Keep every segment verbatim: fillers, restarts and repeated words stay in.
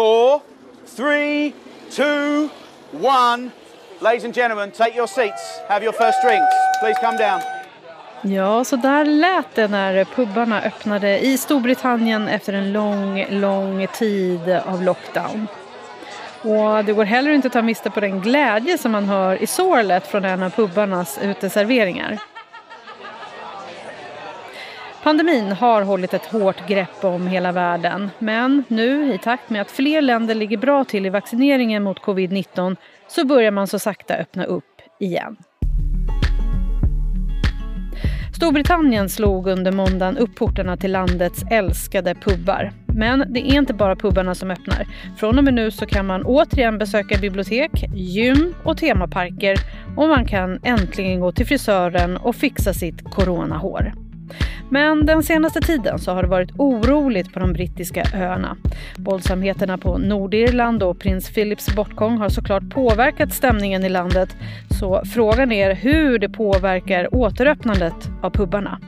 four, three, two, one. Ladies and gentlemen, take your seats. Have your first drinks. Please come down. Ja, så där lät det när pubbarna öppnade i Storbritannien efter en lång, lång tid av lockdown. Och det går heller inte att ta miste på den glädje som man hör i sorlet från en av pubbarnas uteserveringar. Pandemin har hållit ett hårt grepp om hela världen, men nu i takt med att fler länder ligger bra till i vaccineringen mot covid nitton så börjar man så sakta öppna upp igen. Storbritannien slog under måndagen upp portarna till landets älskade pubbar. Men det är inte bara pubbarna som öppnar. Från och med nu så kan man återigen besöka bibliotek, gym och temaparker och man kan äntligen gå till frisören och fixa sitt coronahår. Men den senaste tiden så har det varit oroligt på de brittiska öarna. Våldsamheterna på Nordirland och prins Philips bortgång har såklart påverkat stämningen i landet. Så frågan är hur det påverkar återöppnandet av pubbarna.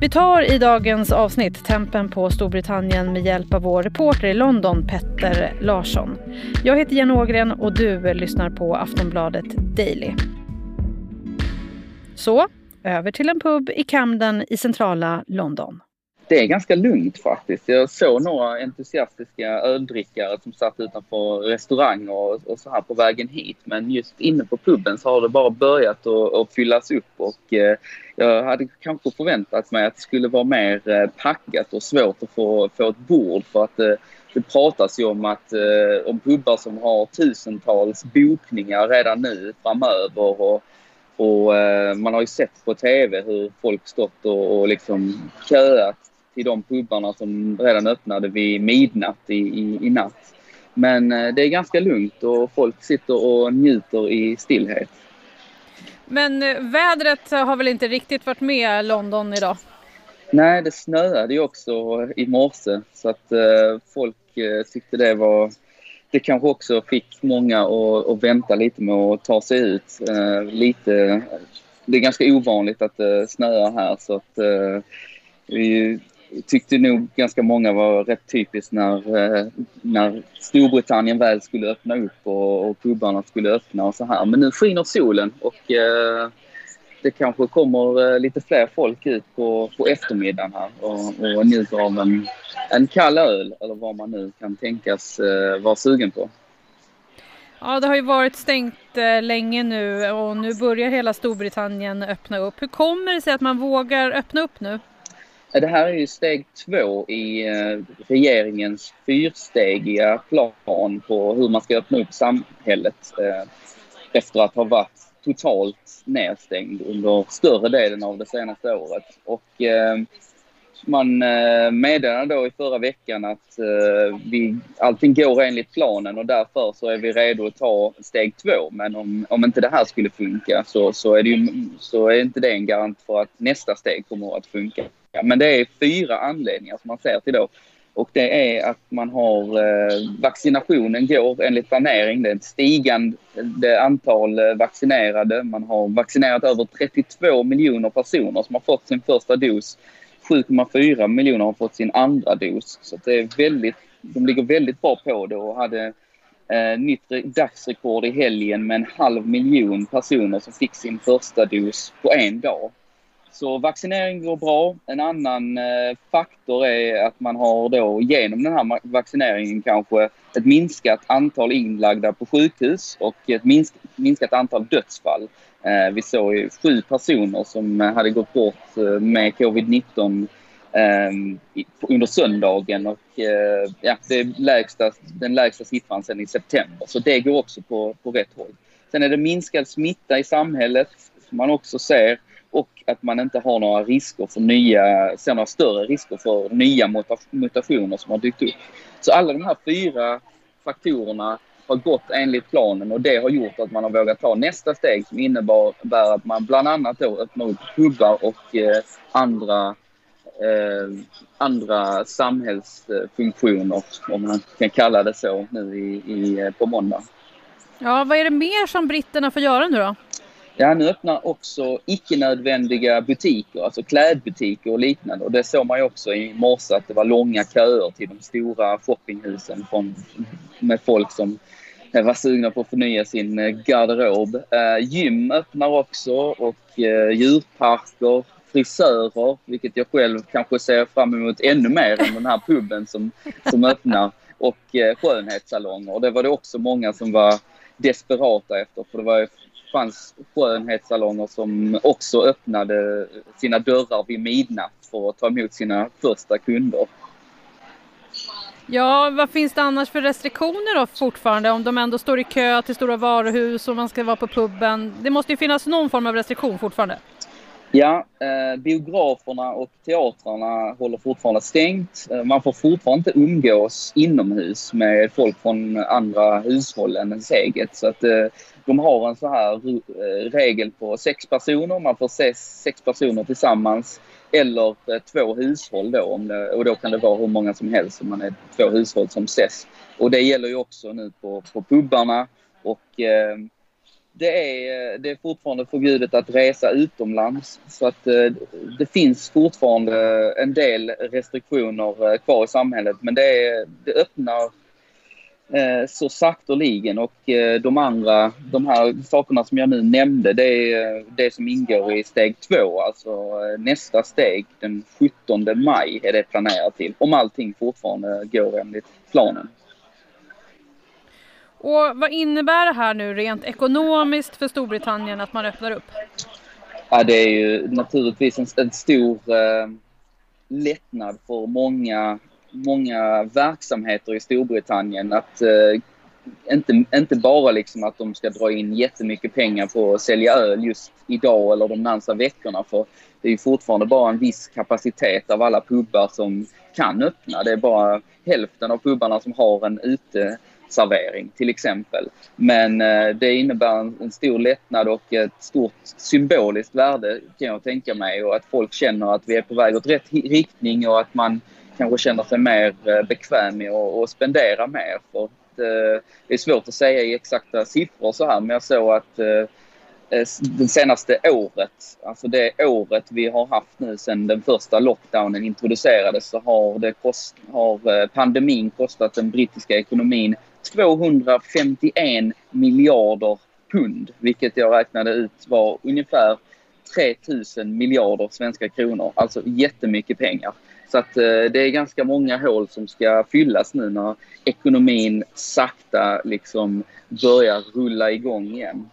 Vi tar i dagens avsnitt tempen på Storbritannien med hjälp av vår reporter i London, Petter Larsson. Jag heter Jenny Ågren och du lyssnar på Aftonbladet Daily. Så... över till en pub i Camden i centrala London. Det är ganska lugnt faktiskt. Jag såg några entusiastiska öldrickare som satt utanför restaurang och, och så här på vägen hit. Men just inne på puben så har det bara börjat att, att fyllas upp. Och eh, jag hade kanske förväntat mig att det skulle vara mer eh, packat och svårt att få, få ett bord. För att eh, det pratas ju om, att, eh, om pubbar som har tusentals bokningar redan nu framöver och... Och eh, man har ju sett på tv hur folk stått och, och liksom köat till de pubbarna som redan öppnade vid midnatt i, i, i natt. Men eh, det är ganska lugnt och folk sitter och njuter i stillhet. Men eh, vädret har väl inte riktigt varit med London idag? Nej, det snöade ju också i morse så att eh, folk eh, tyckte det var... Det kanske också fick många att, att vänta lite med att ta sig ut. Eh, lite, det är ganska ovanligt att det eh, snöar här så att eh, vi tyckte nog ganska många var rätt typiskt när, eh, när Storbritannien väl skulle öppna upp och, och pubbarna skulle öppna och så här. Men nu skiner solen och eh, det kanske kommer eh, lite fler folk ut på, på eftermiddagen här och, och njuter av en... en kall öl, eller vad man nu kan tänkas eh, vara sugen på. Ja, det har ju varit stängt eh, länge nu och nu börjar hela Storbritannien öppna upp. Hur kommer det sig att man vågar öppna upp nu? Det här är ju steg två i eh, regeringens fyrstegiga plan på hur man ska öppna upp samhället eh, efter att ha varit totalt nedstängd under större delen av det senaste året. Och... Eh, Man meddelade då i förra veckan att vi, allting går enligt planen och därför så är vi redo att ta steg två. Men om, om inte det här skulle funka så, så, är det ju, så är inte det en garant för att nästa steg kommer att funka. Men det är fyra anledningar som man ser till då. Och det är att man har vaccinationen går enligt planering. Det är ett stigande antal vaccinerade. Man har vaccinerat över trettiotvå miljoner personer som har fått sin första dos. sju komma fyra miljoner har fått sin andra dos. Så det är väldigt, de ligger väldigt bra på det och hade eh, nytt dagsrekord i helgen med en halv miljon personer som fick sin första dos på en dag. Så vaccinering går bra. En annan eh, faktor är att man har då genom den här vaccineringen kanske ett minskat antal inlagda på sjukhus och ett minsk, minskat antal dödsfall. Vi såg sju personer som hade gått bort med covid nitton under söndagen och ja, det är lägsta, den lägsta siffran sedan i september. Så det går också på, på rätt håll. Sen är det minskad smitta i samhället som man också ser och att man inte har några risker för nya, ser några större risker för nya mutationer som har dykt upp. Så alla de här fyra faktorerna har gått enligt planen och det har gjort att man har vågat ta nästa steg som innebär att man bland annat då öppnar upp pubbar och eh, andra, eh, andra samhällsfunktioner, om man kan kalla det så, nu i, i, på måndag. Ja, vad är det mer som britterna får göra nu då? Ja, nu öppnar också icke-nödvändiga butiker, alltså klädbutiker och liknande. Och det såg man ju också i morse att det var långa köer till de stora shoppinghusen från, med folk som var sugna på att förnya sin garderob. Eh, gym öppnar också och eh, djurparker, frisörer, vilket jag själv kanske ser fram emot ännu mer än den här puben som, som öppnar. Och eh, skönhetssalonger. Och det var det också många som var desperata efter, för det var ju fanns skönhetssalonger som också öppnade sina dörrar vid midnatt för att ta emot sina första kunder. Ja, vad finns det annars för restriktioner då fortfarande om de ändå står i kö till stora varuhus och man ska vara på pubben? Det måste ju finnas någon form av restriktion fortfarande. Ja, eh, biograferna och teatrarna håller fortfarande stängt. Man får fortfarande inte umgås inomhus med folk från andra hushåll än ens eget. Så att, eh, de har en så här eh, regel på sex personer. Man får se sex personer tillsammans eller eh, två hushåll då. Om det, och då kan det vara hur många som helst om man är två hushåll som ses. Och det gäller ju också nu på, på pubbarna och... Eh, Det är, det är fortfarande förbjudet att resa utomlands, så att det finns fortfarande en del restriktioner kvar i samhället, men det, är, det öppnar så sakteligen och de andra, de här sakerna som jag nu nämnde, det är det som ingår i steg två, alltså nästa steg den sjuttonde maj är det planerat till, om allting fortfarande går enligt planen. Och vad innebär det här nu rent ekonomiskt för Storbritannien att man öppnar upp? Ja, det är ju naturligtvis en, en stor eh, lättnad för många, många verksamheter i Storbritannien. Att, eh, inte, inte bara liksom att de ska dra in jättemycket pengar på att sälja öl just idag eller de närmaste veckorna. För det är ju fortfarande bara en viss kapacitet av alla pubbar som kan öppna. Det är bara hälften av pubbarna som har en ute... servering till exempel. Men eh, det innebär en, en stor lättnad och ett stort symboliskt värde kan jag tänka mig, och att folk känner att vi är på väg åt rätt riktning och att man kanske känner sig mer eh, bekväm med att spendera mer. För att, eh, det är svårt att säga i exakta siffror så här, men jag såg att eh, det senaste året, alltså det året vi har haft nu sedan den första lockdownen introducerades, så har, det kost, har pandemin kostat den brittiska ekonomin tvåhundrafemtioen miljarder pund, vilket jag räknade ut var ungefär tretusen miljarder svenska kronor, alltså jättemycket pengar. Så att det är ganska många hål som ska fyllas nu när ekonomin sakta liksom börjar rulla igång igen.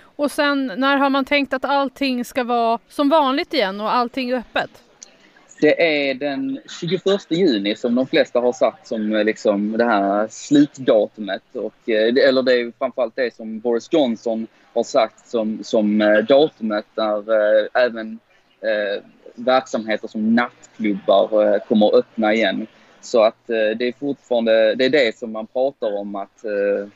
Och sen, när har man tänkt att allting ska vara som vanligt igen och allting är öppet? Det är den tjugoförsta juni som de flesta har satt som liksom det här slutdatumet. Och, eller det är framförallt det som Boris Johnson har sagt som, som datumet där äh, även äh, verksamheter som nattklubbar äh, kommer att öppna igen. Så att äh, det är fortfarande det, är det som man pratar om att... Äh,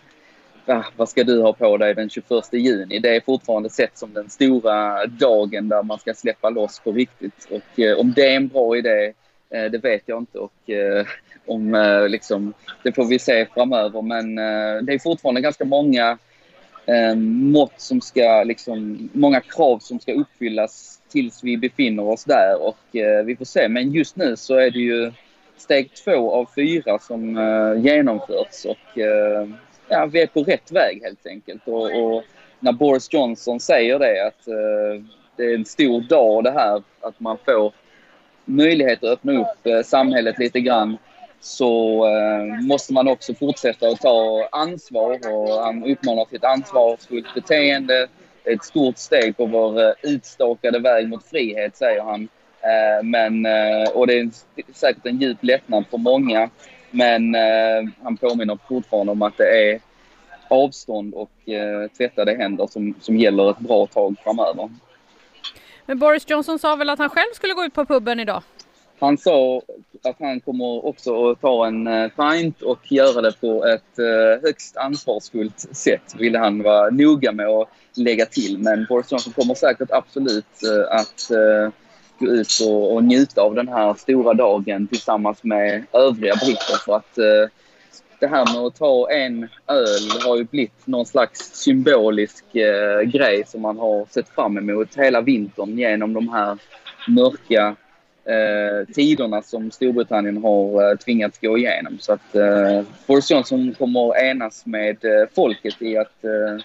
Ah, vad ska du ha på dig den tjugoförsta juni? Det är fortfarande sett som den stora dagen där man ska släppa loss på riktigt. Och eh, om det är en bra idé, eh, det vet jag inte. Och, eh, om, eh, liksom, det får vi se framöver. Men eh, det är fortfarande ganska många eh, mått som ska, liksom, många krav som ska uppfyllas tills vi befinner oss där. Och eh, vi får se. Men just nu så är det ju steg två av fyra som eh, genomförts. Och... Eh, Ja, vi är på rätt väg helt enkelt, och, och när Boris Johnson säger det att eh, det är en stor dag det här, att man får möjlighet att öppna upp eh, samhället lite grann, så eh, måste man också fortsätta att ta ansvar, och han uppmanar till ett ansvarsfullt beteende, ett stort steg på vår eh, utstakade väg mot frihet, säger han. Eh, men, eh, och det är en, säkert en djup lättnad för många. Men eh, han påminner fortfarande om att det är avstånd och eh, tvättade händer som, som gäller ett bra tag framöver. Men Boris Johnson sa väl att han själv skulle gå ut på pubben idag? Han sa att han kommer också att ta en eh, pint och göra det på ett eh, högst ansvarsfullt sätt. Ville han vara noga med att lägga till. Men Boris Johnson kommer säkert absolut eh, att... Eh, gå ut och, och njuta av den här stora dagen tillsammans med övriga britter, för att eh, det här med att ta en öl har ju blivit någon slags symbolisk eh, grej som man har sett fram emot hela vintern genom de här mörka eh, tiderna som Storbritannien har eh, tvingats gå igenom. Så att eh, Boris Johnson kommer enas med eh, folket i att eh,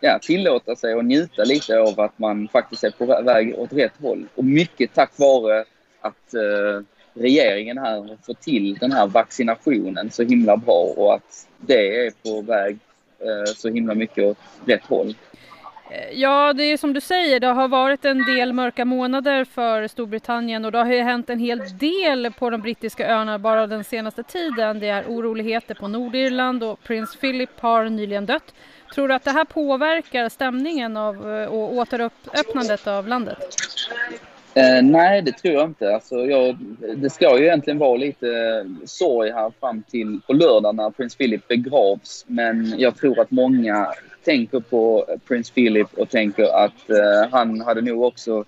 ja, tillåta sig och njuta lite av att man faktiskt är på väg åt rätt håll. Och mycket tack vare att eh, regeringen här får till den här vaccinationen så himla bra och att det är på väg eh, så himla mycket åt rätt håll. Ja, det är som du säger, det har varit en del mörka månader för Storbritannien och det har ju hänt en hel del på de brittiska öarna bara den senaste tiden. Det är oroligheter på Nordirland och prins Philip har nyligen dött. Tror du att det här påverkar stämningen av, och återöppnandet av landet? Eh, nej, det tror jag inte. Alltså, jag, det ska ju egentligen vara lite sorg här fram till på lördag när prins Philip begravs. Men jag tror att många tänker på prins Philip och tänker att eh, han hade nog också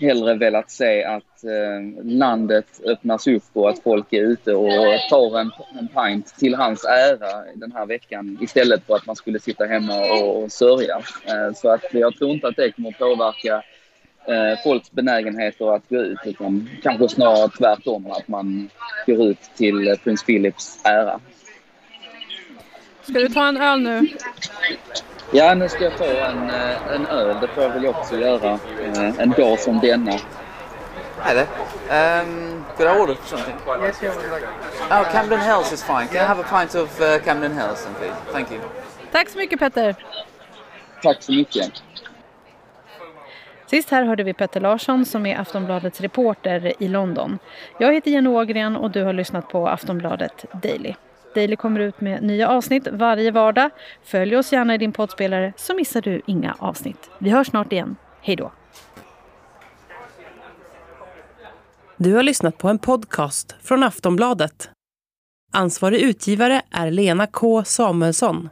hellre velat se att eh, landet öppnas upp och att folk är ute och tar en, en pint till hans ära den här veckan istället för att man skulle sitta hemma och, och sörja. Eh, så att jag tror inte att det kommer påverka folks benägenheter att gå ut, utan kanske snarare tvärtom att man går ut till prins Philips ära. Ska du ta en öl nu? Ja, nu ska jag ta en, en öl. Det får jag väl också göra en dag som denna. Hi there. Um, could I order something? Yes, you would like. Oh, Camden Hills is fine. Can I have a pint of uh, Camden Hills, please? Thank you. Tack så mycket, Petter. Tack så mycket. Sist här hörde vi Petter Larsson som är Aftonbladets reporter i London. Jag heter Jenny Ågren och du har lyssnat på Aftonbladet Daily. Daily kommer ut med nya avsnitt varje vardag. Följ oss gärna i din poddspelare så missar du inga avsnitt. Vi hörs snart igen. Hej då! Du har lyssnat på en podcast från Aftonbladet. Ansvarig utgivare är Lena K. Samuelsson.